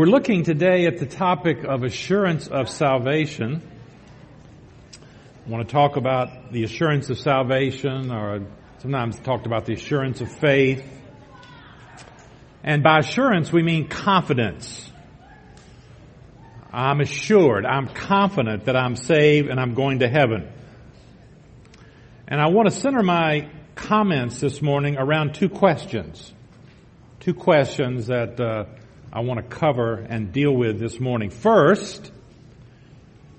We're looking today at the topic of assurance of salvation. I want to talk about the assurance of salvation, or sometimes talked about the assurance of faith. And by assurance, we mean confidence. I'm assured, I'm confident that I'm saved and I'm going to heaven. And I want to center my comments this morning around two questions that I want to cover and deal with this morning. First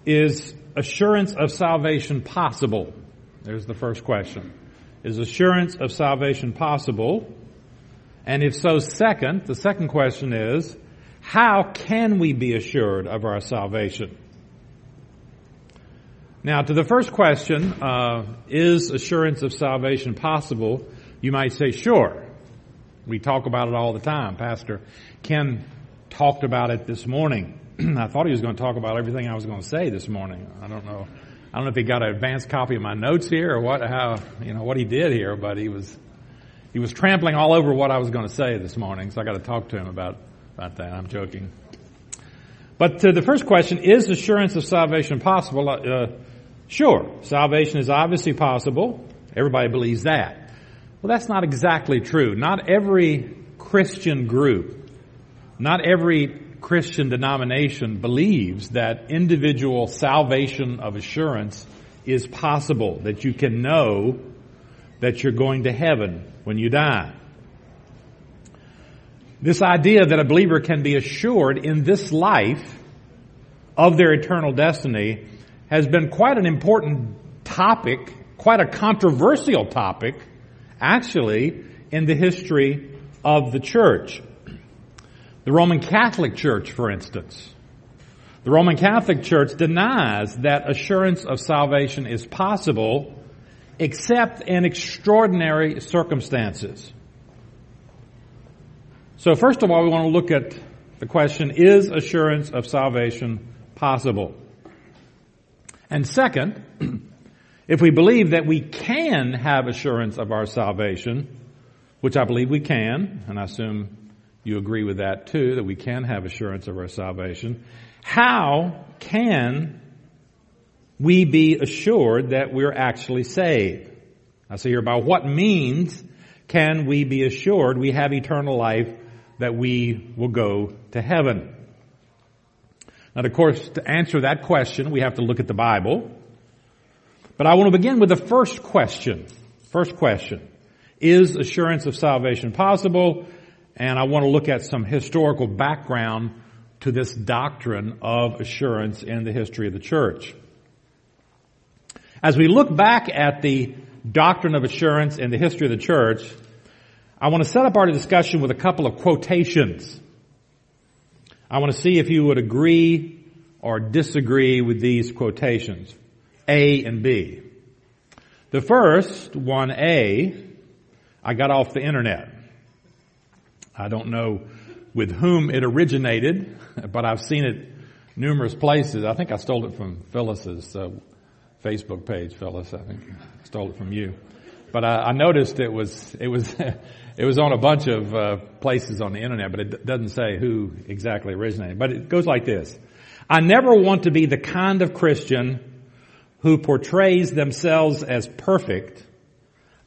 is assurance of salvation possible? There's the first question. Is assurance of salvation possible? And if so, second, the second question is, how can we be assured of our salvation? Now, to the first question, is assurance of salvation possible? You might say, sure. We talk about it all the time. Pastor Ken talked about it this morning. I thought he was going to talk about everything I was going to say this morning. I don't know if he got an advanced copy of my notes here or what, what he did here, but he was trampling all over what I was going to say this morning. So I got to talk to him about that. I'm joking. But to the first question, is assurance of salvation possible? Sure. Salvation is obviously possible. Everybody believes that. Well, that's not exactly true. Not every Christian group, not every Christian denomination believes that individual salvation of assurance is possible, that you can know that you're going to heaven when you die. This idea that a believer can be assured in this life of their eternal destiny has been quite an important topic, quite a controversial topic, actually, in the history of the church. The Roman Catholic Church, for instance. The Roman Catholic Church denies that assurance of salvation is possible except in extraordinary circumstances. So first of all, we want to look at the question, is assurance of salvation possible? And second, if we believe that we can have assurance of our salvation, which I believe we can, and I assume you agree with that too, that we can have assurance of our salvation. How can we be assured that we're actually saved? I say here, by what means can we be assured we have eternal life, that we will go to heaven? Now, of course, to answer that question, we have to look at the Bible. But I want to begin with the first question. First question, is assurance of salvation possible? And I want to look at some historical background to this doctrine of assurance in the history of the church. As we look back at the doctrine of assurance in the history of the church, I want to set up our discussion with a couple of quotations. I want to see if you would agree or disagree with these quotations, A and B. The first one, A, I got off the internet. I don't know with whom it originated, but I've seen it numerous places. I think I stole it from Phyllis's Facebook page, Phyllis. I think I stole it from you. But I noticed it was it was on a bunch of places on the internet, but it doesn't say who exactly originated. But it goes like this. I never want to be the kind of Christian who portrays themselves as perfect.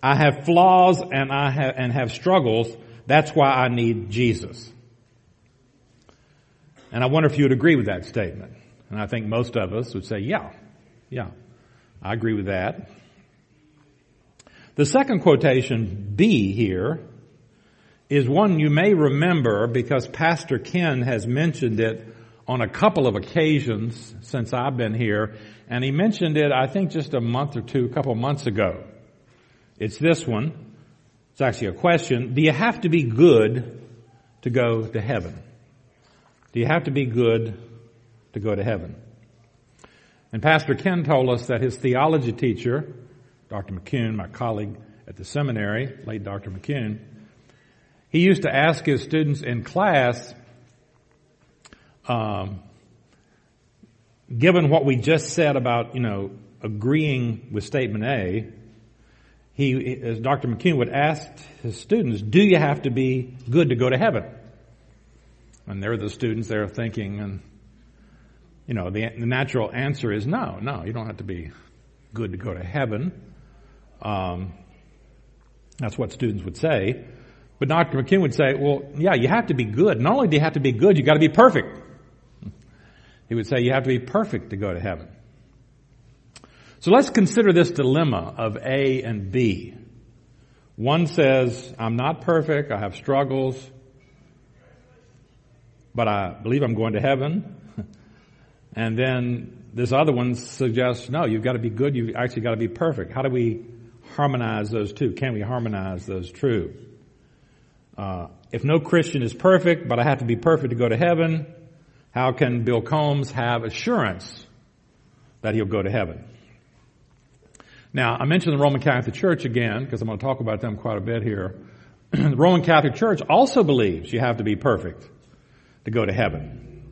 I have flaws and I have struggles. That's why I need Jesus. And I wonder if you would agree with that statement. And I think most of us would say, yeah, I agree with that. The second quotation, B here, is one you may remember because Pastor Ken has mentioned it on a couple of occasions since I've been here. And he mentioned it, I think, just a couple months ago. It's this one. It's actually a question. Do you have to be good to go to heaven? Do you have to be good to go to heaven? And Pastor Ken told us that his theology teacher, Dr. McKinnon, my colleague at the seminary, late Dr. McKinnon, he used to ask his students in class, given what we just said about, agreeing with statement A, he, as Dr. McKinnon would ask his students, do you have to be good to go to heaven? And there are the students there thinking, and, you know, the natural answer is no, you don't have to be good to go to heaven. That's what students would say. But Dr. McKinnon would say, well, yeah, you have to be good. Not only do you have to be good, you've got to be perfect. He would say you have to be perfect to go to heaven. So let's consider this dilemma of A and B. One says, I'm not perfect, I have struggles, but I believe I'm going to heaven. And then this other one suggests, no, you've got to be good, you've actually got to be perfect. How do we harmonize those two? Can we harmonize those two? If no Christian is perfect, but I have to be perfect to go to heaven, how can Bill Combs have assurance that he'll go to heaven? Now, I mentioned the Roman Catholic Church again, because I'm going to talk about them quite a bit here. The Roman Catholic Church also believes you have to be perfect to go to heaven.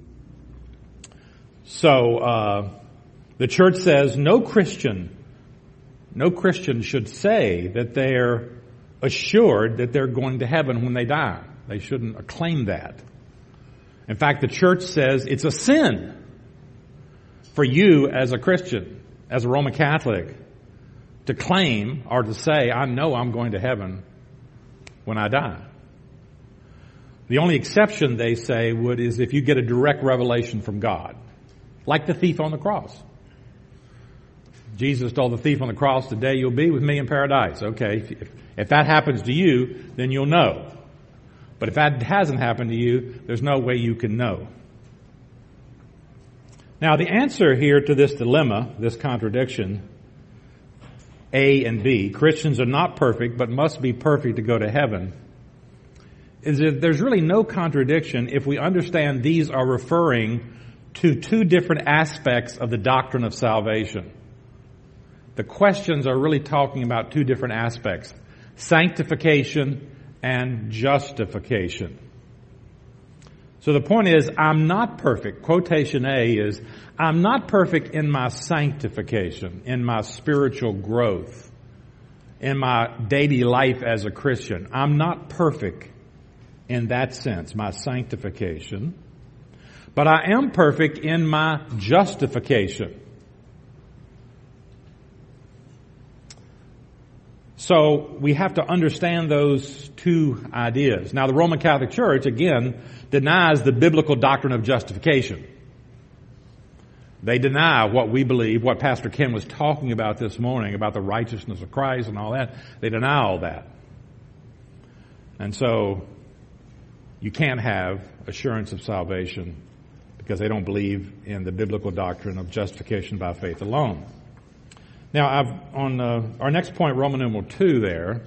So, the church says no Christian should say that they're assured that they're going to heaven when they die. They shouldn't claim that. In fact, the church says it's a sin for you as a Christian, as a Roman Catholic, to claim or to say, I know I'm going to heaven when I die. The only exception, they say, is if you get a direct revelation from God, like the thief on the cross. Jesus told the thief on the cross, today you'll be with me in paradise. Okay, if that happens to you, then you'll know. But if that hasn't happened to you, there's no way you can know. Now, the answer here to this dilemma, this contradiction, A and B, Christians are not perfect but must be perfect to go to heaven, is that there's really no contradiction if we understand these are referring to two different aspects of the doctrine of salvation. The questions are really talking about two different aspects, sanctification and justification. So the point is, I'm not perfect. Quotation A is, I'm not perfect in my sanctification, in my spiritual growth, in my daily life as a Christian. I'm not perfect in that sense, my sanctification. But I am perfect in my justification. So we have to understand those two ideas. Now, the Roman Catholic Church, again, denies the biblical doctrine of justification. They deny what we believe, what Pastor Ken was talking about this morning, about the righteousness of Christ and all that. They deny all that. And so you can't have assurance of salvation because they don't believe in the biblical doctrine of justification by faith alone. Now, on our next point, Roman numeral 2 there,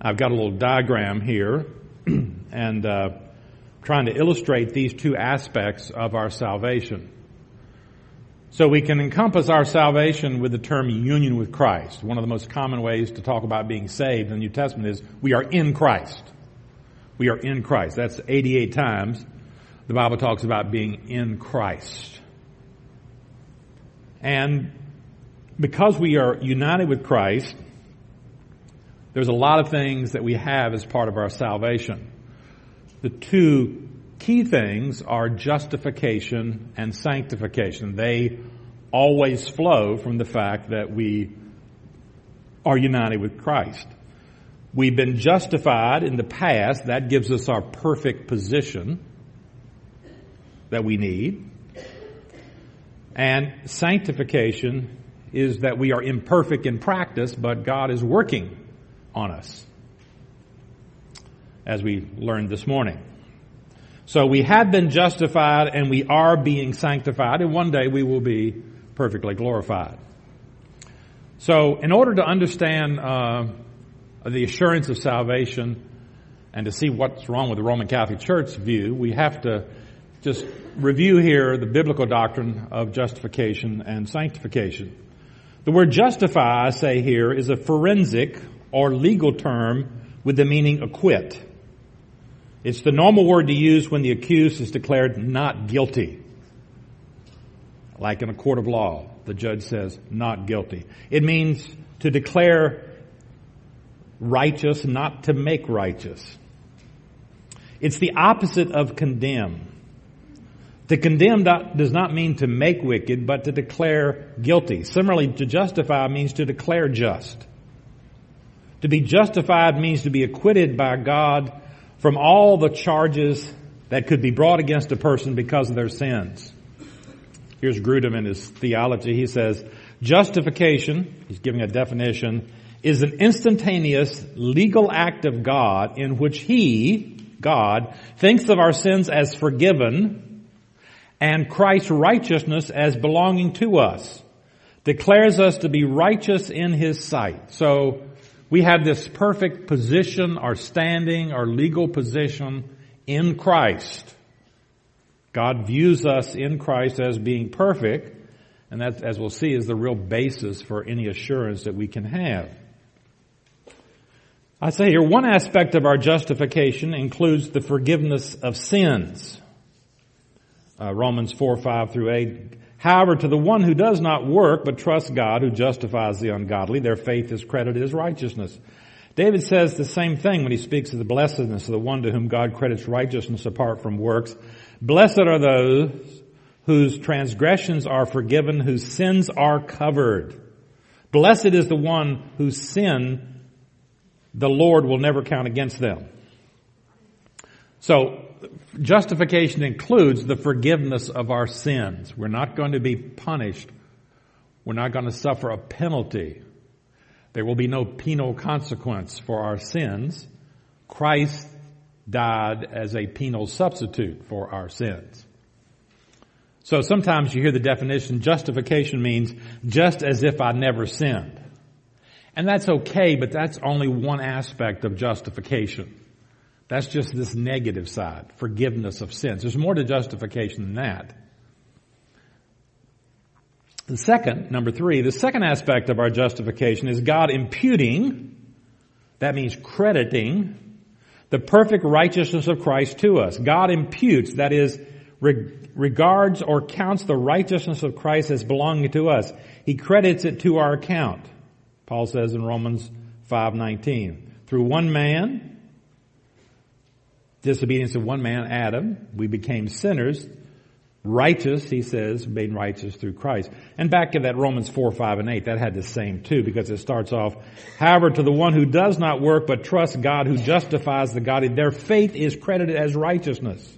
I've got a little diagram here and trying to illustrate these two aspects of our salvation. So we can encompass our salvation with the term union with Christ. One of the most common ways to talk about being saved in the New Testament is we are in Christ. We are in Christ. That's 88 times the Bible talks about being in Christ. And because we are united with Christ, there's a lot of things that we have as part of our salvation. The two key things are justification and sanctification. They always flow from the fact that we are united with Christ. We've been justified in the past. That gives us our perfect position that we need. And sanctification is that we are imperfect in practice, but God is working on us, as we learned this morning. So we have been justified and we are being sanctified, and one day we will be perfectly glorified. So in order to understand the assurance of salvation and to see what's wrong with the Roman Catholic Church view, we have to just review here the biblical doctrine of justification and sanctification. The word justify, I say here, is a forensic or legal term with the meaning acquit. It's the normal word to use when the accused is declared not guilty. Like in a court of law, the judge says not guilty. It means to declare righteous, not to make righteous. It's the opposite of condemn. To condemn does not mean to make wicked, but to declare guilty. Similarly, to justify means to declare just. To be justified means to be acquitted by God from all the charges that could be brought against a person because of their sins. Here's Grudem in his theology. He says, justification, he's giving a definition, is an instantaneous legal act of God in which He, God, thinks of our sins as forgiven, and Christ's righteousness as belonging to us, declares us to be righteous in His sight. So we have this perfect position, our standing, our legal position in Christ. God views us in Christ as being perfect, and that, as we'll see, is the real basis for any assurance that we can have. I say here, one aspect of our justification includes the forgiveness of sins. Romans 4, 5 through 8. However, to the one who does not work but trusts God who justifies the ungodly, their faith is credited as righteousness. David says the same thing when he speaks of the blessedness of the one to whom God credits righteousness apart from works. Blessed are those whose transgressions are forgiven, whose sins are covered. Blessed is the one whose sin the Lord will never count against them. So, justification includes the forgiveness of our sins. We're not going to be punished. We're not going to suffer a penalty. There will be no penal consequence for our sins. Christ died as a penal substitute for our sins. So sometimes you hear the definition, justification means just as if I never sinned. And that's okay, but that's only one aspect of justification. That's just this negative side, forgiveness of sins. There's more to justification than that. The second, number three, the second aspect of our justification is God imputing, that means crediting, the perfect righteousness of Christ to us. God imputes, that is, regards or counts the righteousness of Christ as belonging to us. He credits it to our account. Paul says in Romans 5:19, through one man, disobedience of one man, Adam, we became sinners, righteous, he says, made righteous through Christ. And back to that Romans 4, 5, and 8, that had the same too, because it starts off, however, to the one who does not work but trusts God who justifies the godly, their faith is credited as righteousness.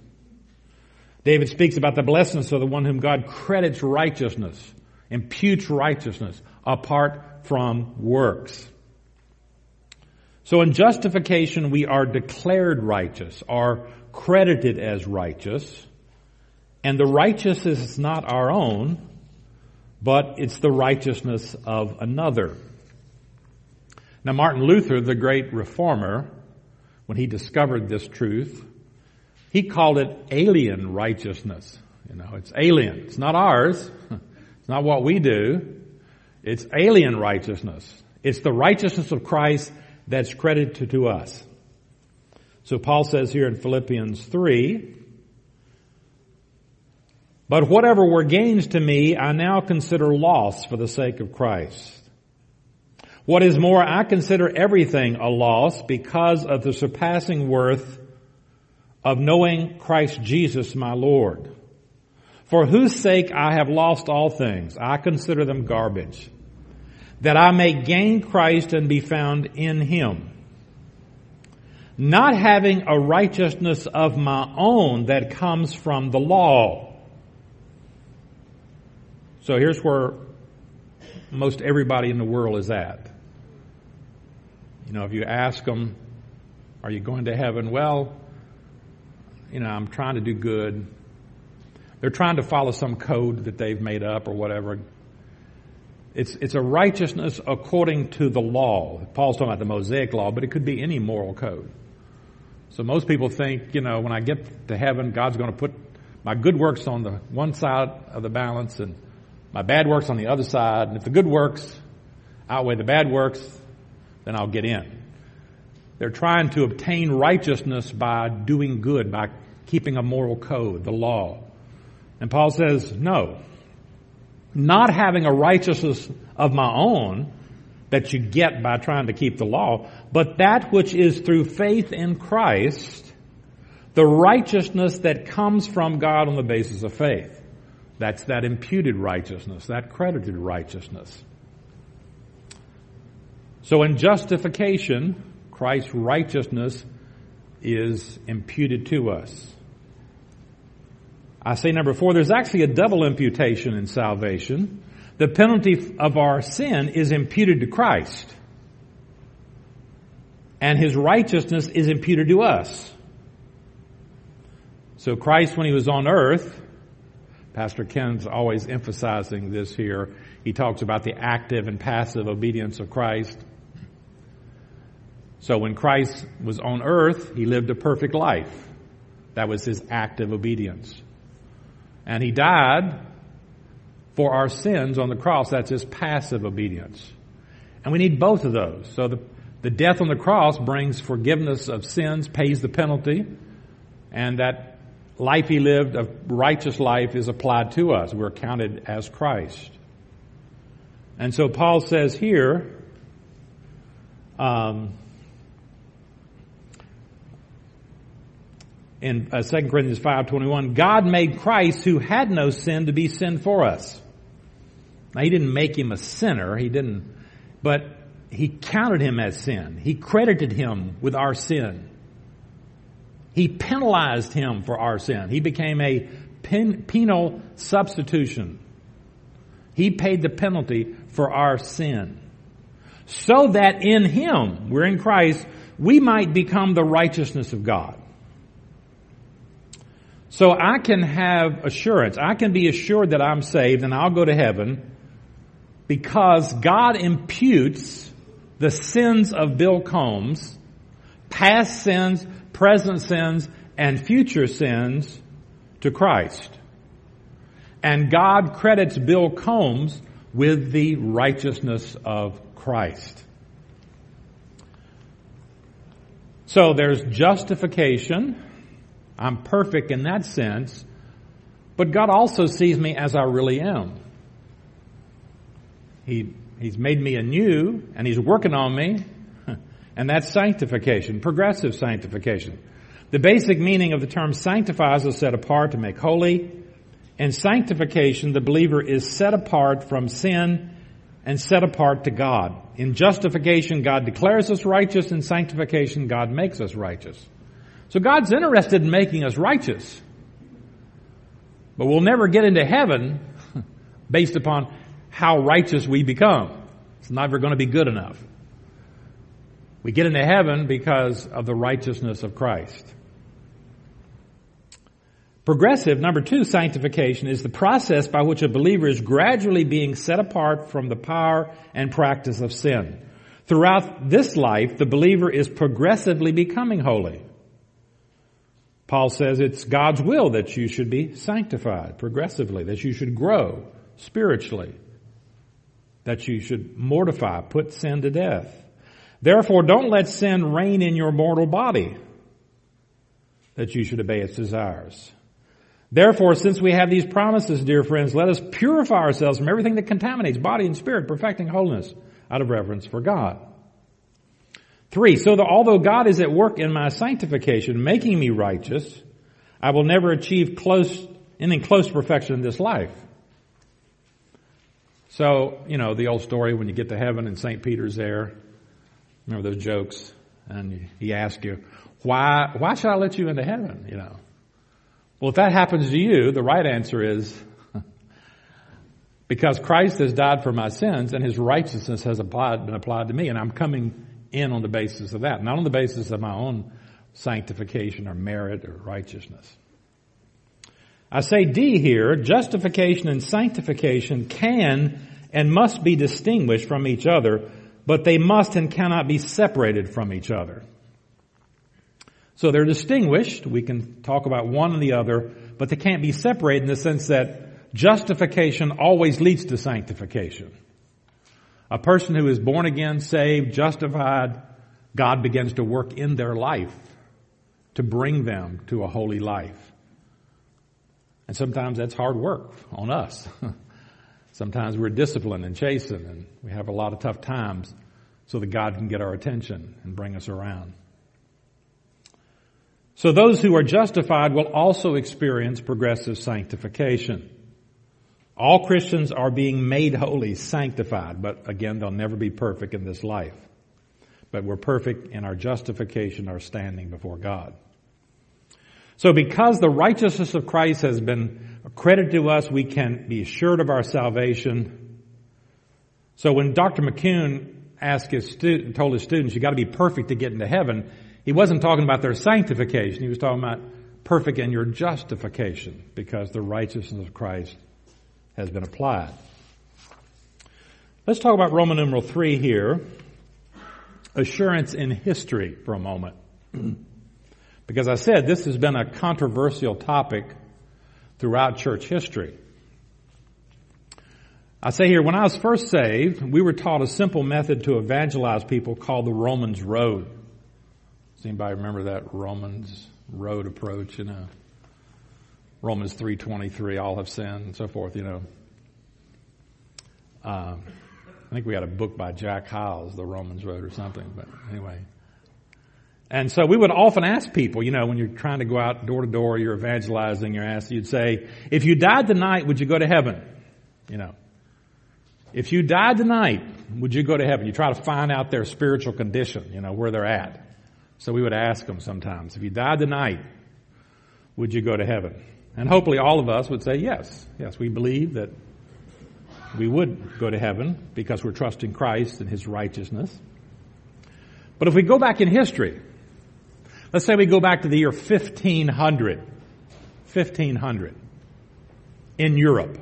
David speaks about the blessedness of the one whom God credits righteousness, imputes righteousness, apart from works. So in justification, we are declared righteous, are credited as righteous, and the righteousness is not our own, but it's the righteousness of another. Now, Martin Luther, the great reformer, when he discovered this truth, he called it alien righteousness. You know, it's alien. It's not ours. It's not what we do. It's alien righteousness. It's the righteousness of Christ that's credited to us. So Paul says here in Philippians 3, but whatever were gains to me, I now consider loss for the sake of Christ. What is more, I consider everything a loss because of the surpassing worth of knowing Christ Jesus my Lord, for whose sake I have lost all things. I consider them garbage, that I may gain Christ and be found in Him, not having a righteousness of my own that comes from the law. So here's where most everybody in the world is at. You know, if you ask them, are you going to heaven? Well, you know, I'm trying to do good. They're trying to follow some code that they've made up or whatever. It's a righteousness according to the law. Paul's talking about the Mosaic law, but it could be any moral code. So most people think, you know, when I get to heaven, God's going to put my good works on the one side of the balance and my bad works on the other side. And if the good works outweigh the bad works, then I'll get in. They're trying to obtain righteousness by doing good, by keeping a moral code, the law. And Paul says, no. Not having a righteousness of my own that you get by trying to keep the law, but that which is through faith in Christ, The righteousness that comes from God on the basis of faith. That's that imputed righteousness, that credited righteousness. So in justification, Christ's righteousness is imputed to us. I say number four, there's actually a double imputation in salvation. The penalty of our sin is imputed to Christ, and his righteousness is imputed to us. So Christ, when he was on earth, Pastor Ken's always emphasizing this here. He talks about the active and passive obedience of Christ. So when Christ was on earth, he lived a perfect life. That was his active obedience. And he died for our sins on the cross. That's his passive obedience. And we need both of those. So the death on the cross brings forgiveness of sins, pays the penalty, and that life he lived, a righteous life, is applied to us. We're counted as Christ. And so Paul says here, in 2 Corinthians 5:21, God made Christ, who had no sin, to be sin for us. Now, he didn't make him a sinner. He didn't. But he counted him as sin. He credited him with our sin. He penalized him for our sin. He became a penal substitution. He paid the penalty for our sin, so that in him, we're in Christ, we might become the righteousness of God. So I can have assurance. I can be assured that I'm saved and I'll go to heaven because God imputes the sins of Bill Combs, past sins, present sins, and future sins, to Christ. And God credits Bill Combs with the righteousness of Christ. So there's justification. I'm perfect in that sense. But God also sees me as I really am. He's made me anew, and he's working on me. And that's sanctification, progressive sanctification. The basic meaning of the term sanctifies is set apart, to make holy. In sanctification, the believer is set apart from sin and set apart to God. In justification, God declares us righteous. In sanctification, God makes us righteous. So God's interested in making us righteous. But we'll never get into heaven based upon how righteous we become. It's never going to be good enough. We get into heaven because of the righteousness of Christ. Progressive, number two, sanctification is the process by which a believer is gradually being set apart from the power and practice of sin. Throughout this life, the believer is progressively becoming holy. Paul says it's God's will that you should be sanctified progressively, that you should grow spiritually, that you should mortify, put sin to death. Therefore, don't let sin reign in your mortal body, that you should obey its desires. Therefore, since we have these promises, dear friends, let us purify ourselves from everything that contaminates body and spirit, perfecting holiness out of reverence for God. Three, so that although God is at work in my sanctification, making me righteous, I will never achieve close perfection in this life. So, you know, the old story, when you get to heaven and St. Peter's there, remember those jokes? And he asks you, why should I let you into heaven? You know, well, if that happens to you, the right answer is because Christ has died for my sins and his righteousness has been applied to me. And I'm coming in on the basis of that, not on the basis of my own sanctification or merit or righteousness. I say D here, justification and sanctification can and must be distinguished from each other, but they must and cannot be separated from each other. So they're distinguished. We can talk about one and the other, but they can't be separated in the sense that justification always leads to sanctification. A person who is born again, saved, justified, God begins to work in their life to bring them to a holy life. And sometimes that's hard work on us. Sometimes we're disciplined and chastened, and we have a lot of tough times so that God can get our attention and bring us around. So those who are justified will also experience progressive sanctification. All Christians are being made holy, sanctified, but again, they'll never be perfect in this life. But we're perfect in our justification, our standing before God. So because the righteousness of Christ has been accredited to us, we can be assured of our salvation. So when Dr. McCune told his students, you got to be perfect to get into heaven, he wasn't talking about their sanctification. He was talking about perfect in your justification because the righteousness of Christ has been applied. Let's talk about Roman numeral 3 here. Assurance in history for a moment. Because I said this has been a controversial topic throughout church history. I say here, when I was first saved, we were taught a simple method to evangelize people called the Romans Road. Does anybody remember that Romans Road approach, you know? Romans 3:23, all have sinned and so forth, you know. I think we had a book by Jack Hiles, The Romans Road or something, but anyway. And so we would often ask people, you know, when you're trying to go out door to door, you're evangelizing, you'd say, if you died tonight, would you go to heaven? You know, if you died tonight, would you go to heaven? You try to find out their spiritual condition, you know, where they're at. So we would ask them sometimes, if you died tonight, would you go to heaven? And hopefully all of us would say yes. Yes, we believe that we would go to heaven because we're trusting Christ and His righteousness. But if we go back in history, let's say we go back to the year 1500, 1500 in Europe.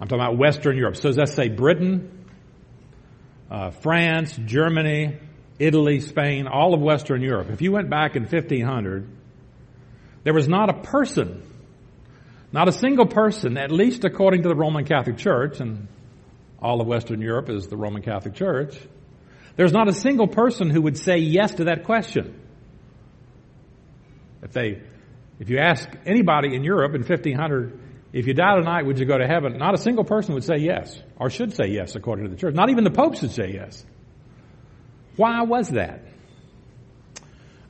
I'm talking about Western Europe. So let's say Britain, France, Germany, Italy, Spain, all of Western Europe. If you went back in 1500, there was not a person, not a single person, at least according to the Roman Catholic Church, and all of Western Europe is the Roman Catholic Church, there's not a single person who would say yes to that question. If you ask anybody in Europe in 1500, if you die tonight, would you go to heaven? Not a single person would say yes, or should say yes according to the church. Not even the popes would say yes. Why was that?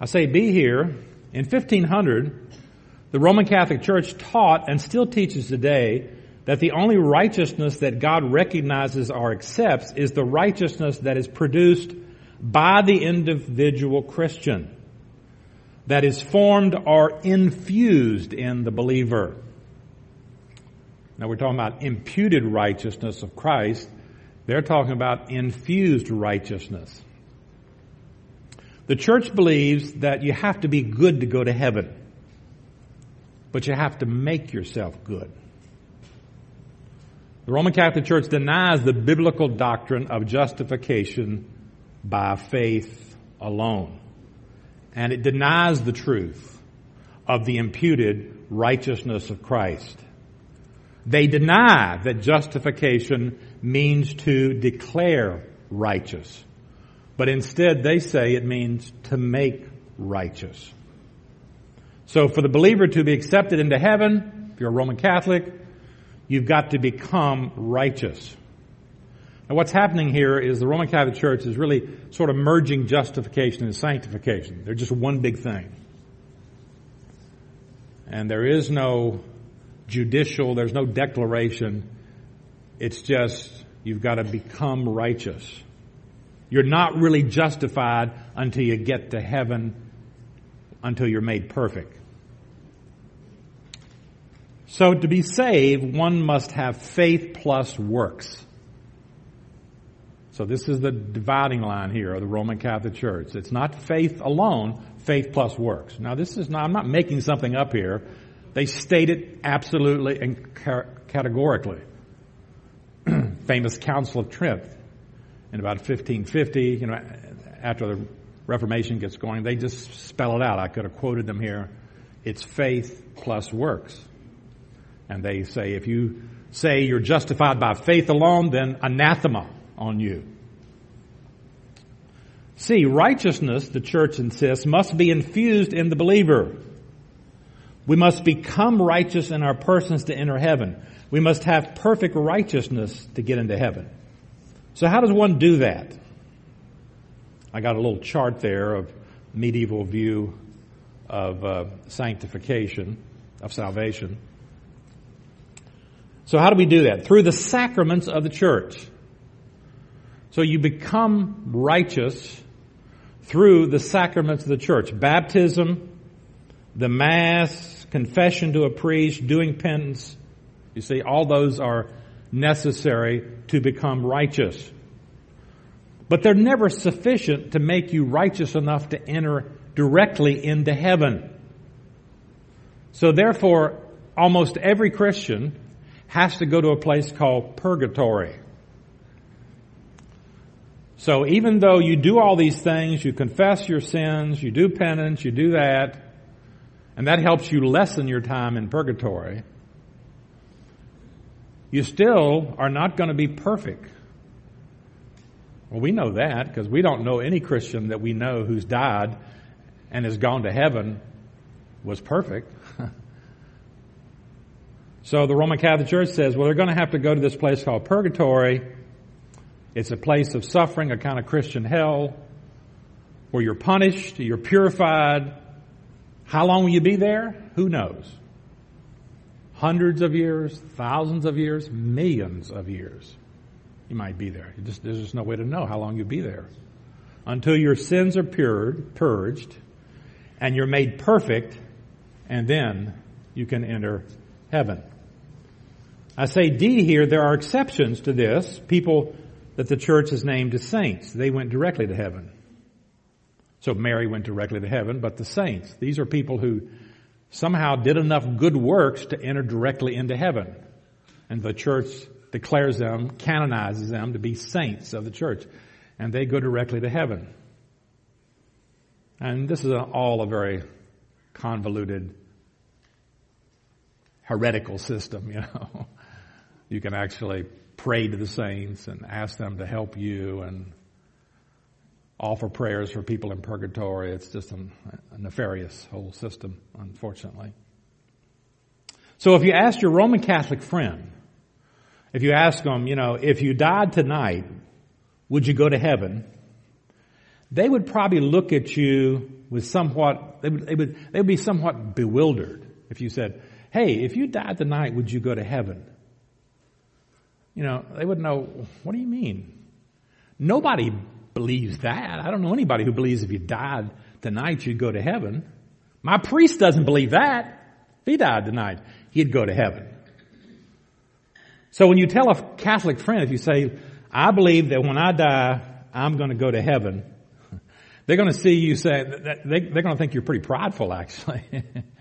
I say be here. In 1500, the Roman Catholic Church taught and still teaches today that the only righteousness that God recognizes or accepts is the righteousness that is produced by the individual Christian, that is formed or infused in the believer. Now we're talking about imputed righteousness of Christ. They're talking about infused righteousness. The church believes that you have to be good to go to heaven, but you have to make yourself good. The Roman Catholic Church denies the biblical doctrine of justification by faith alone. And it denies the truth of the imputed righteousness of Christ. They deny that justification means to declare righteous. But instead, they say it means to make righteous. So for the believer to be accepted into heaven, if you're a Roman Catholic, you've got to become righteous. Now what's happening here is the Roman Catholic Church is really sort of merging justification and sanctification. They're just one big thing. And there is no judicial, there's no declaration. It's just you've got to become righteous. You're not really justified until you get to heaven, until you're made perfect. So to be saved, one must have faith plus works. So this is the dividing line here of the Roman Catholic Church. It's not faith alone, faith plus works. Now this is not, I'm not making something up here. They state it absolutely and categorically. Famous Council of Trent in about 1550, you know, after the Reformation gets going, they just spell it out. I could have quoted them here. It's faith plus works. And they say, if you say you're justified by faith alone, then anathema on you. See, righteousness, the church insists, must be infused in the believer. We must become righteous in our persons to enter heaven. We must have perfect righteousness to get into heaven. So how does one do that? I got a little chart there of medieval view of sanctification, of salvation. So how do we do that? Through the sacraments of the church. So you become righteous through the sacraments of the church. Baptism, the Mass, confession to a priest, doing penance. You see, all those are necessary to become righteous. But they're never sufficient to make you righteous enough to enter directly into heaven. So therefore, almost every Christian has to go to a place called purgatory. So even though you do all these things, you confess your sins, you do penance, you do that, and that helps you lessen your time in purgatory, you still are not going to be perfect. Well, we know that because we don't know any Christian that we know who's died and has gone to heaven was perfect. So the Roman Catholic Church says, well, they're going to have to go to this place called purgatory. It's a place of suffering, a kind of Christian hell, where you're punished, you're purified. How long will you be there? Who knows? Hundreds of years, thousands of years, millions of years. You might be there. There's just no way to know how long you'll be there. Until your sins are purged and you're made perfect, and then you can enter heaven. I say D here, there are exceptions to this. People that the church has named as saints, they went directly to heaven. So Mary went directly to heaven, but the saints, these are people who somehow did enough good works to enter directly into heaven. And the church declares them, canonizes them to be saints of the church. And they go directly to heaven. And this is all a very convoluted, heretical system, you know. You can actually pray to the saints and ask them to help you and offer prayers for people in purgatory. It's just a nefarious whole system, unfortunately. So if you ask your Roman Catholic friend, if you ask them, you know, if you died tonight, would you go to heaven? They would probably look at you with somewhat, they would be somewhat bewildered if you said, hey, if you died tonight, would you go to heaven? You know, they would know, what do you mean? Nobody believes that. I don't know anybody who believes if you died tonight, you'd go to heaven. My priest doesn't believe that. If he died tonight, he'd go to heaven. So when you tell a Catholic friend, if you say, I believe that when I die, I'm going to go to heaven, they're going to see you say, they're going to think you're pretty prideful, actually.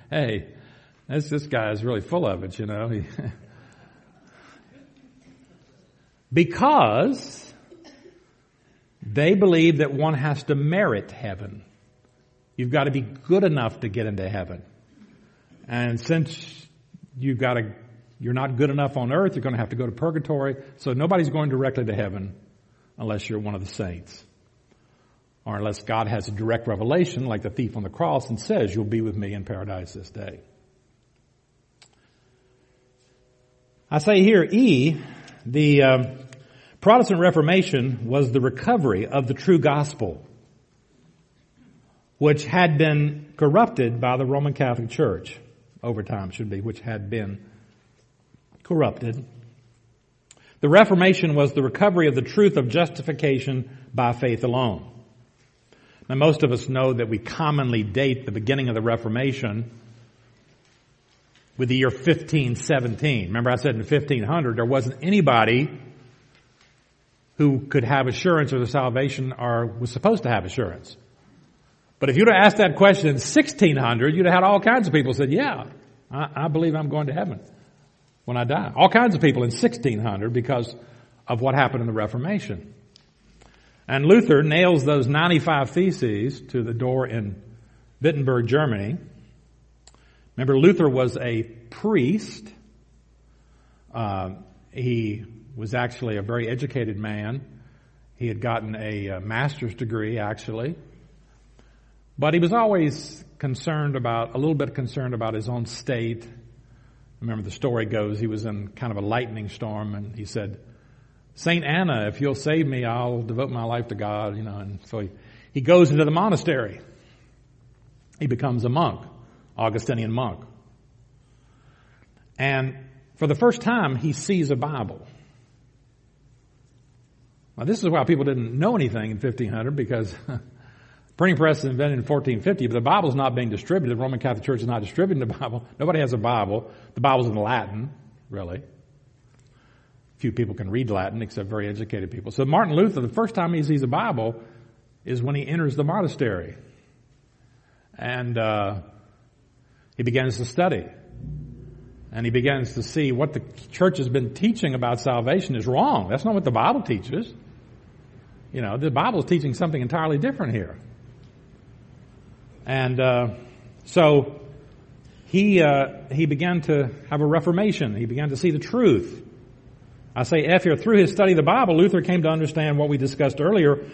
Hey, this guy is really full of it, you know. Because they believe that one has to merit heaven. You've got to be good enough to get into heaven. And since you're not good enough on earth, you're going to have to go to purgatory. So nobody's going directly to heaven unless you're one of the saints. Or unless God has a direct revelation like the thief on the cross and says, you'll be with me in paradise this day. I say here, E, the Protestant Reformation was the recovery of the true gospel, which had been corrupted by the Roman Catholic Church over time, should be, which had been corrupted. The Reformation was the recovery of the truth of justification by faith alone. Now, most of us know that we commonly date the beginning of the Reformation with the year 1517. Remember, I said in 1500, there wasn't anybody who could have assurance of their salvation or was supposed to have assurance. But if you'd have asked that question in 1600, you'd have had all kinds of people said, yeah, I believe I'm going to heaven when I die. All kinds of people in 1600 because of what happened in the Reformation. And Luther nails those 95 theses to the door in Wittenberg, Germany. Remember, Luther was a priest. He was actually a very educated man. He had gotten a master's degree, actually. But he was always a little bit concerned about his own state. Remember, the story goes, he was in kind of a lightning storm, and he said, Saint Anna, if you'll save me, I'll devote my life to God, you know. And so he goes into the monastery. He becomes a monk, Augustinian monk. And for the first time, he sees a Bible. Now, this is why people didn't know anything in 1500, because printing press is invented in 1450, but the Bible's not being distributed. The Roman Catholic Church is not distributing the Bible. Nobody has a Bible. The Bible's in Latin, really. Few people can read Latin except very educated people. So Martin Luther, the first time he sees a Bible is when he enters the monastery. And he begins to study. And he begins to see what the church has been teaching about salvation is wrong. That's not what the Bible teaches. You know, the Bible is teaching something entirely different here. And so he began to have a reformation. He began to see the truth. I say F here. Through his study of the Bible, Luther came to understand what we discussed earlier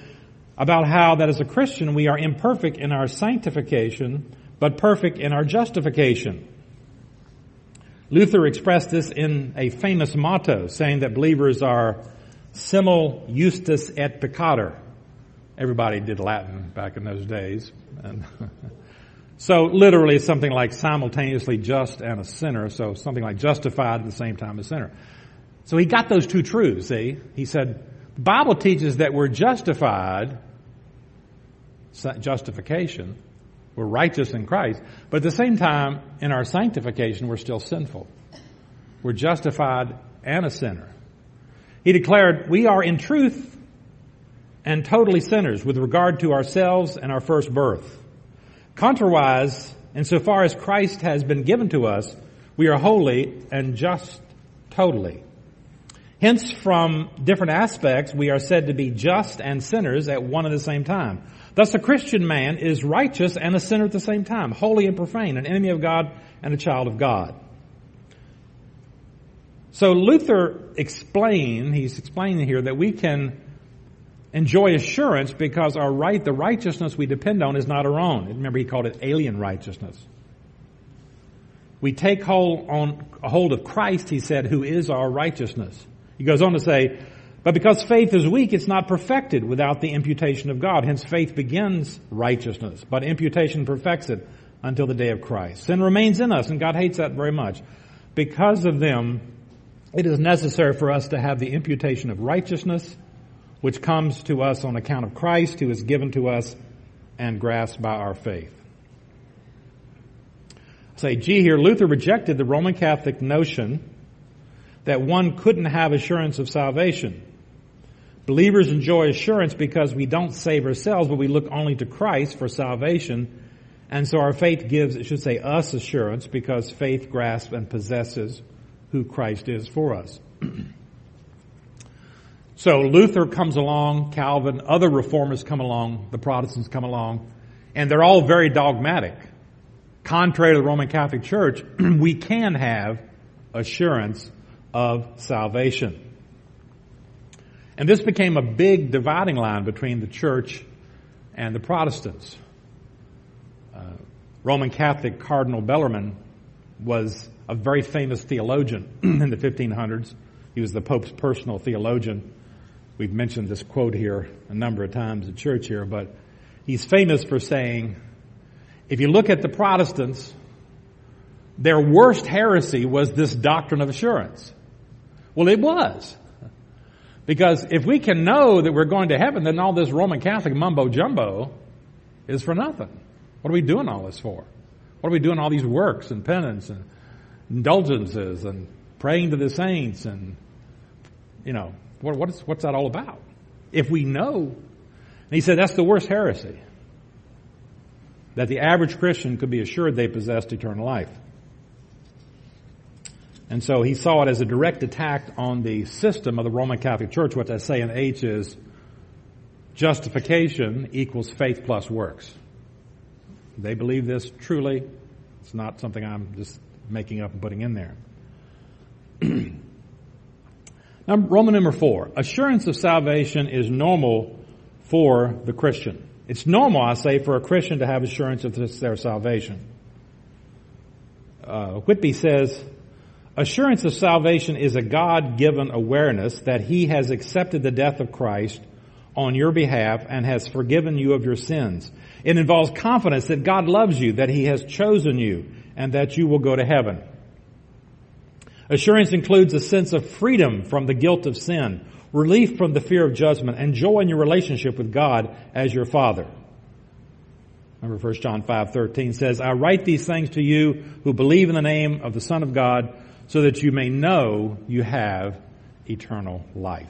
about how that as a Christian we are imperfect in our sanctification, but perfect in our justification. Luther expressed this in a famous motto, saying that believers are simul justus et peccator. Everybody did Latin back in those days. And so literally something like simultaneously just and a sinner, so something like justified at the same time as sinner. So he got those two truths, see? He said, the Bible teaches that we're justified, justification, we're righteous in Christ, but at the same time, in our sanctification, we're still sinful. We're justified and a sinner. He declared, we are in truth and totally sinners with regard to ourselves and our first birth. Contrariwise, insofar as Christ has been given to us, we are holy and just totally. Hence, from different aspects, we are said to be just and sinners at one and the same time. Thus, a Christian man is righteous and a sinner at the same time, holy and profane, an enemy of God and a child of God. So Luther explained, he's explaining here that we can enjoy assurance because our right, the righteousness we depend on is not our own. Remember, he called it alien righteousness. We take hold of Christ, he said, who is our righteousness. He goes on to say, but because faith is weak, it's not perfected without the imputation of God. Hence, faith begins righteousness, but imputation perfects it until the day of Christ. Sin remains in us, and God hates that very much. Because of them, it is necessary for us to have the imputation of righteousness, which comes to us on account of Christ, who is given to us and grasped by our faith. Say, G here, Luther rejected the Roman Catholic notion that one couldn't have assurance of salvation. Believers enjoy assurance because we don't save ourselves, but we look only to Christ for salvation. And so our faith gives, it should say, us assurance because faith grasps and possesses who Christ is for us. So Luther comes along, Calvin, other reformers come along, the Protestants come along, and they're all very dogmatic. Contrary to the Roman Catholic Church, we can have assurance of salvation. And this became a big dividing line between the church and the Protestants. Roman Catholic Cardinal Bellarmine was a very famous theologian in the 1500s. He was the Pope's personal theologian. We've mentioned this quote here a number of times at church here, but he's famous for saying, if you look at the Protestants, their worst heresy was this doctrine of assurance. Well, it was. Because if we can know that we're going to heaven, then all this Roman Catholic mumbo-jumbo is for nothing. What are we doing all this for? What are we doing all these works and penance and indulgences and praying to the saints and, you know, what's that all about? If we know. And he said that's the worst heresy, that the average Christian could be assured they possessed eternal life. And so he saw it as a direct attack on the system of the Roman Catholic Church. What I say in H is justification equals faith plus works. They believe this truly. It's not something I'm just making up and putting in there. Now, Roman number 4. Assurance of salvation is normal for the Christian. It's normal, I say, for a Christian to have assurance of their salvation. Whitby says, assurance of salvation is a God-given awareness that he has accepted the death of Christ on your behalf and has forgiven you of your sins. It involves confidence that God loves you, that He has chosen you, and that you will go to heaven. Assurance includes a sense of freedom from the guilt of sin, relief from the fear of judgment, and joy in your relationship with God as your Father. Remember 1 John 5:13 says, I write these things to you who believe in the name of the Son of God, so that you may know you have eternal life.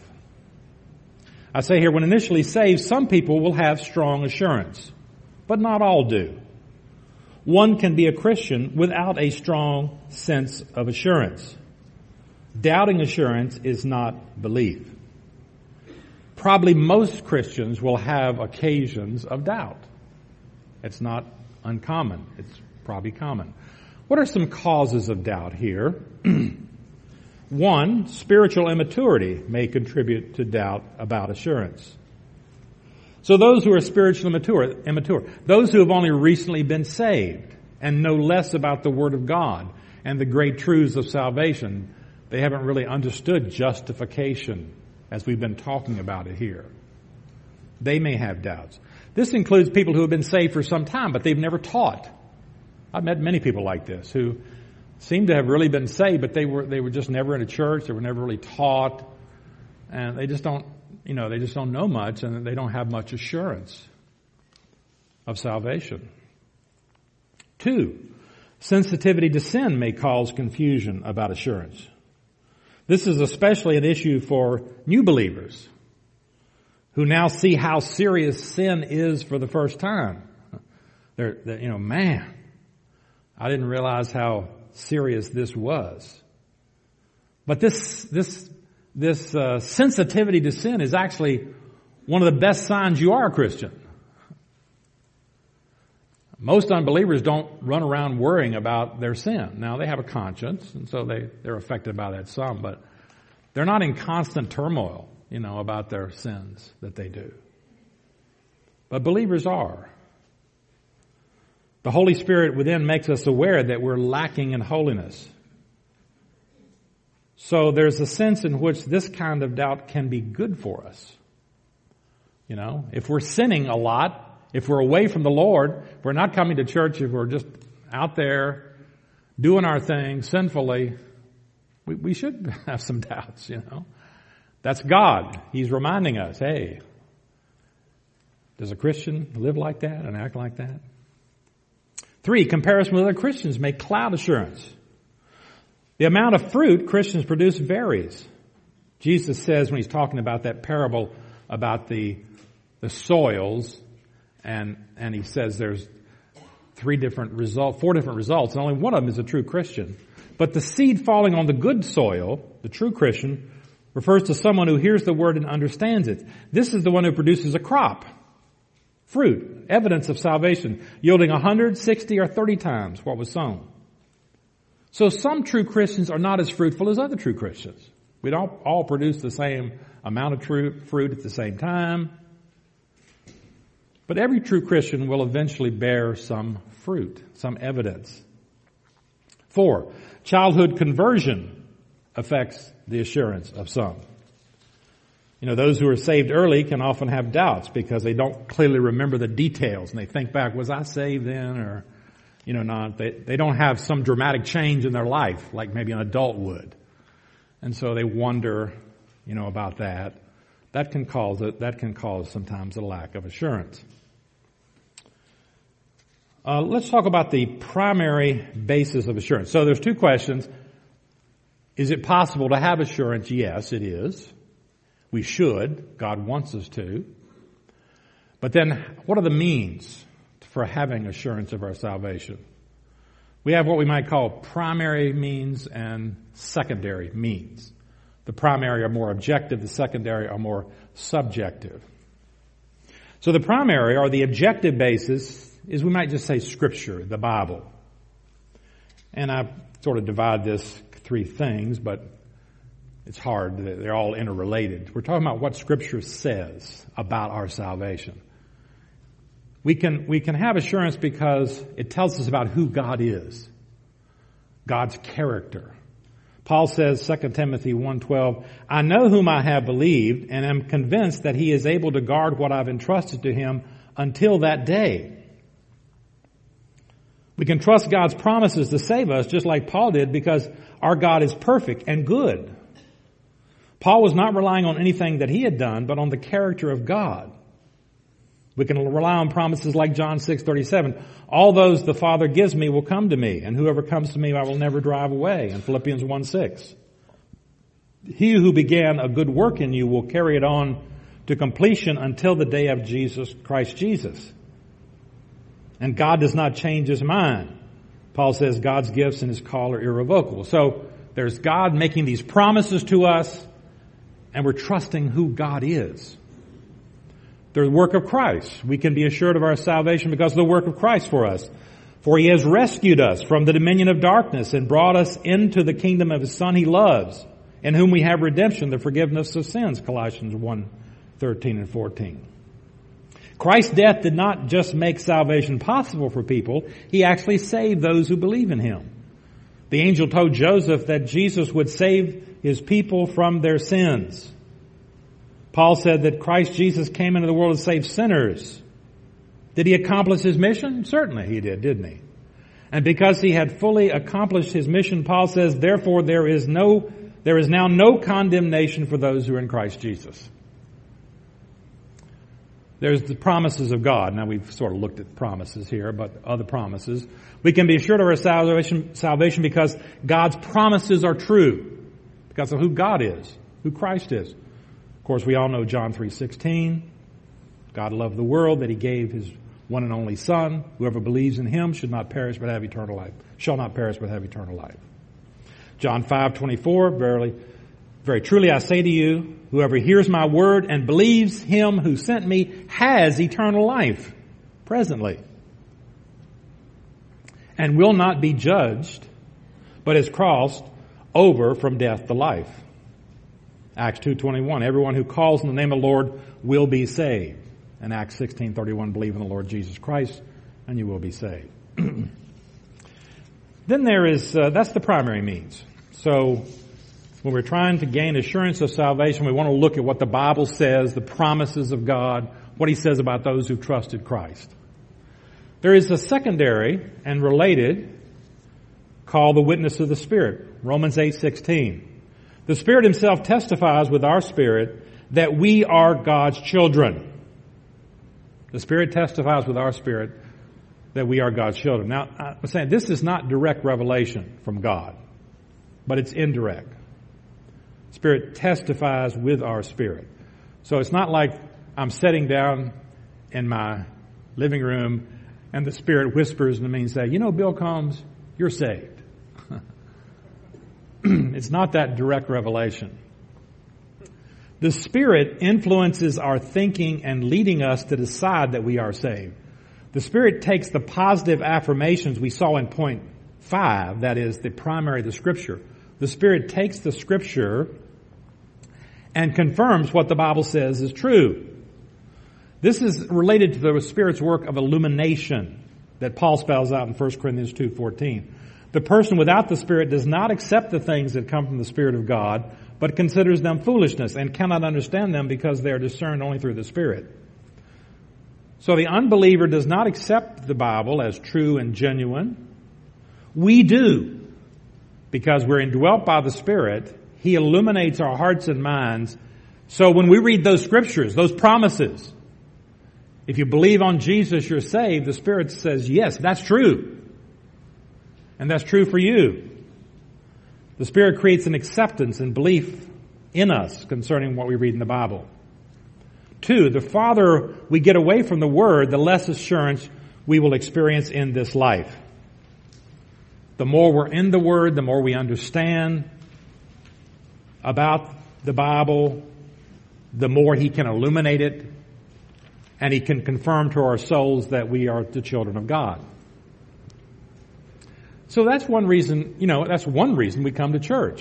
I say here, when initially saved, some people will have strong assurance, but not all do. One can be a Christian without a strong sense of assurance. Doubting assurance is not belief. Probably most Christians will have occasions of doubt. It's not uncommon. It's probably common. What are some causes of doubt here? One, spiritual immaturity may contribute to doubt about assurance. So those who are spiritually immature, those who have only recently been saved and know less about the Word of God and the great truths of salvation, they haven't really understood justification as we've been talking about it here. They may have doubts. This includes people who have been saved for some time, but they've never taught. I've met many people like this who seem to have really been saved, but they were just never in a church. They were never really taught, and they just don't know much, and they don't have much assurance of salvation. 2, sensitivity to sin may cause confusion about assurance. This is especially an issue for new believers who now see how serious sin is for the first time. They're, I didn't realize how serious this was. But this sensitivity to sin is actually one of the best signs you are a Christian. Most unbelievers don't run around worrying about their sin. Now, they have a conscience, and so they're affected by that some, but they're not in constant turmoil, about their sins that they do. But believers are. The Holy Spirit within makes us aware that we're lacking in holiness. So there's a sense in which this kind of doubt can be good for us. If we're sinning a lot, if we're away from the Lord, if we're not coming to church, if we're just out there doing our thing sinfully, we should have some doubts, That's God. He's reminding us, hey, does a Christian live like that and act like that? 3, comparison with other Christians may cloud assurance. The amount of fruit Christians produce varies. Jesus says when he's talking about that parable about the soils, and he says there's 4 different results, and only one of them is a true Christian. But the seed falling on the good soil, the true Christian, refers to someone who hears the word and understands it. This is the one who produces a crop, fruit, evidence of salvation, yielding 160 or 30 times what was sown. So some true Christians are not as fruitful as other true Christians. We don't all produce the same amount of fruit at the same time. But every true Christian will eventually bear some fruit, some evidence. 4, childhood conversion affects the assurance of some. Those who are saved early can often have doubts because they don't clearly remember the details, and they think back, was I saved then, or, not? They don't have some dramatic change in their life like maybe an adult would. And so they wonder, about that. That can cause sometimes a lack of assurance. Let's talk about the primary basis of assurance. So there's 2 questions. Is it possible to have assurance? Yes, it is. We should. God wants us to. But then, what are the means for having assurance of our salvation? We have what we might call primary means and secondary means. The primary are more objective. The secondary are more subjective. So the primary, or the objective basis, is, we might just say, Scripture, the Bible. And I sort of divide this 3 things, but it's hard. They're all interrelated. We're talking about what Scripture says about our salvation. We can have assurance because it tells us about who God is, God's character. Paul says, 2 Timothy 1:12, I know whom I have believed and am convinced that he is able to guard what I've entrusted to him until that day. We can trust God's promises to save us just like Paul did because our God is perfect and good. Paul was not relying on anything that he had done, but on the character of God. We can rely on promises like John 6:37. All those the Father gives me will come to me, and whoever comes to me I will never drive away. And Philippians 1:6. He who began a good work in you will carry it on to completion until the day of Christ Jesus. And God does not change his mind. Paul says God's gifts and his call are irrevocable. So there's God making these promises to us, and we're trusting who God is. There's the work of Christ. We can be assured of our salvation because of the work of Christ for us. For he has rescued us from the dominion of darkness and brought us into the kingdom of his Son he loves, in whom we have redemption, the forgiveness of sins, Colossians 1:13 and 14. Christ's death did not just make salvation possible for people. He actually saved those who believe in him. The angel told Joseph that Jesus would save his people from their sins. Paul said that Christ Jesus came into the world to save sinners. Did he accomplish his mission? Certainly he did, didn't he? And because he had fully accomplished his mission, Paul says, therefore there is now no condemnation for those who are in Christ Jesus. There's the promises of God. Now we've sort of looked at promises here, but other promises. We can be assured of our salvation because God's promises are true, because of who God is, who Christ is. Of course, we all know John 3:16. God loved the world that he gave his one and only Son. Whoever believes in him should not perish but have eternal life. Shall not perish but have eternal life. John 5:24. Verily, very truly I say to you, whoever hears my word and believes him who sent me has eternal life presently, and will not be judged, but is crossed over from death to life. Acts 2:21, everyone who calls on the name of the Lord will be saved. And Acts 16:31, believe in the Lord Jesus Christ and you will be saved. Then there is, that's the primary means. So when we're trying to gain assurance of salvation, we want to look at what the Bible says, the promises of God, what he says about those who trusted Christ. There is a secondary and related called the witness of the Spirit, Romans 8:16. The Spirit himself testifies with our spirit that we are God's children. The Spirit testifies with our spirit that we are God's children. Now, I'm saying this is not direct revelation from God, but it's indirect. Spirit testifies with our spirit. So it's not like I'm sitting down in my living room and the Spirit whispers to me and says, you know, Bill Combs, you're saved. It's not that direct revelation. The Spirit influences our thinking and leading us to decide that we are saved. The Spirit takes the positive affirmations we saw in point 5, that is the primary, the Scripture. The Spirit takes the Scripture and confirms what the Bible says is true. This is related to the Spirit's work of illumination that Paul spells out in 1 Corinthians 2:14. The person without the Spirit does not accept the things that come from the Spirit of God, but considers them foolishness and cannot understand them because they are discerned only through the Spirit. So the unbeliever does not accept the Bible as true and genuine. We do, because we're indwelt by the Spirit. He illuminates our hearts and minds. So when we read those scriptures, those promises, if you believe on Jesus, you're saved, the Spirit says, yes, that's true. And that's true for you. The Spirit creates an acceptance and belief in us concerning what we read in the Bible. 2, the farther we get away from the Word, the less assurance we will experience in this life. The more we're in the Word, the more we understand about the Bible, the more He can illuminate it, and He can confirm to our souls that we are the children of God. So that's one reason, we come to church.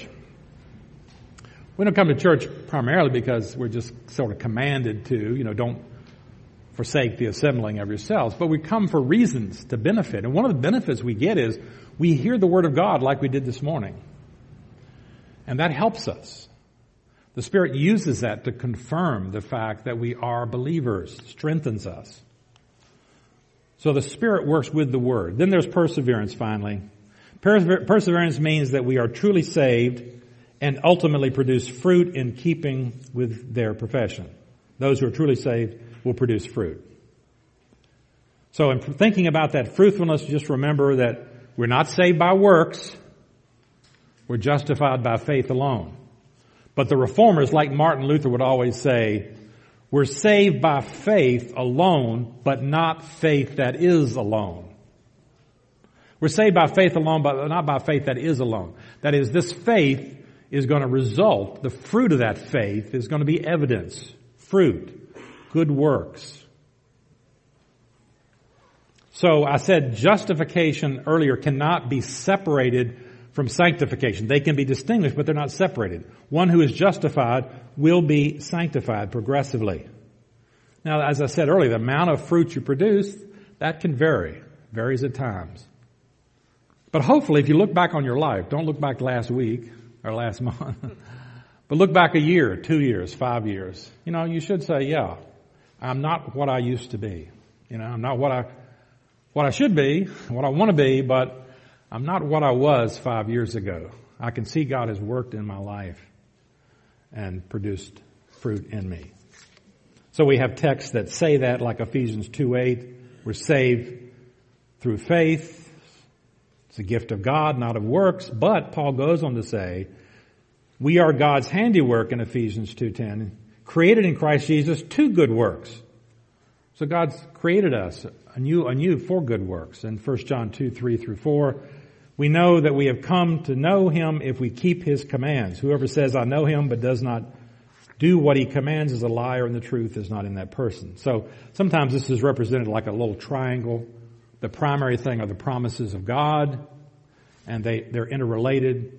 We don't come to church primarily because we're just sort of commanded to, don't forsake the assembling of yourselves. But we come for reasons to benefit. And one of the benefits we get is we hear the Word of God like we did this morning. And that helps us. The Spirit uses that to confirm the fact that we are believers, strengthens us. So the Spirit works with the Word. Then there's perseverance, finally. Perseverance means that we are truly saved and ultimately produce fruit in keeping with their profession. Those who are truly saved will produce fruit. So in thinking about that fruitfulness, just remember that we're not saved by works. We're justified by faith alone. But the reformers, like Martin Luther, would always say, we're saved by faith alone, but not faith that is alone. We're saved by faith alone, but not by faith that is alone. That is, this faith is going to result, the fruit of that faith is going to be evidence, fruit, good works. So I said justification earlier cannot be separated from sanctification. They can be distinguished, but they're not separated. One who is justified will be sanctified progressively. Now, as I said earlier, the amount of fruit you produce, that can vary. Varies at times. But hopefully, if you look back on your life, don't look back last week or last month, but look back a year, 2 years, 5 years. You know, you should say, yeah, I'm not what I used to be. You know, I'm not what I should be, what I want to be, but I'm not what I was 5 years ago. I can see God has worked in my life and produced fruit in me. So we have texts that say that, like Ephesians 2:8, we're saved through faith. It's a gift of God, not of works. But Paul goes on to say, we are God's handiwork in Ephesians 2:10, created in Christ Jesus to good works. So God's created us anew for good works. In 1 John 2:3-4, we know that we have come to know him if we keep his commands. Whoever says, I know him, but does not do what he commands is a liar, and the truth is not in that person. So sometimes this is represented like a little triangle. The primary thing are the promises of God, and they're interrelated.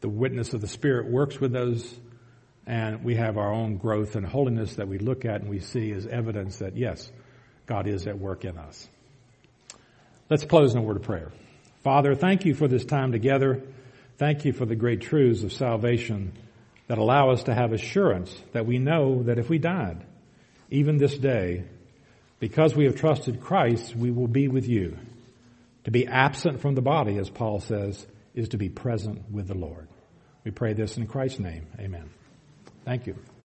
The witness of the Spirit works with those, and we have our own growth and holiness that we look at and we see as evidence that, yes, God is at work in us. Let's close in a word of prayer. Father, thank you for this time together. Thank you for the great truths of salvation that allow us to have assurance that we know that if we died, even this day, because we have trusted Christ, we will be with you. To be absent from the body, as Paul says, is to be present with the Lord. We pray this in Christ's name. Amen. Thank you.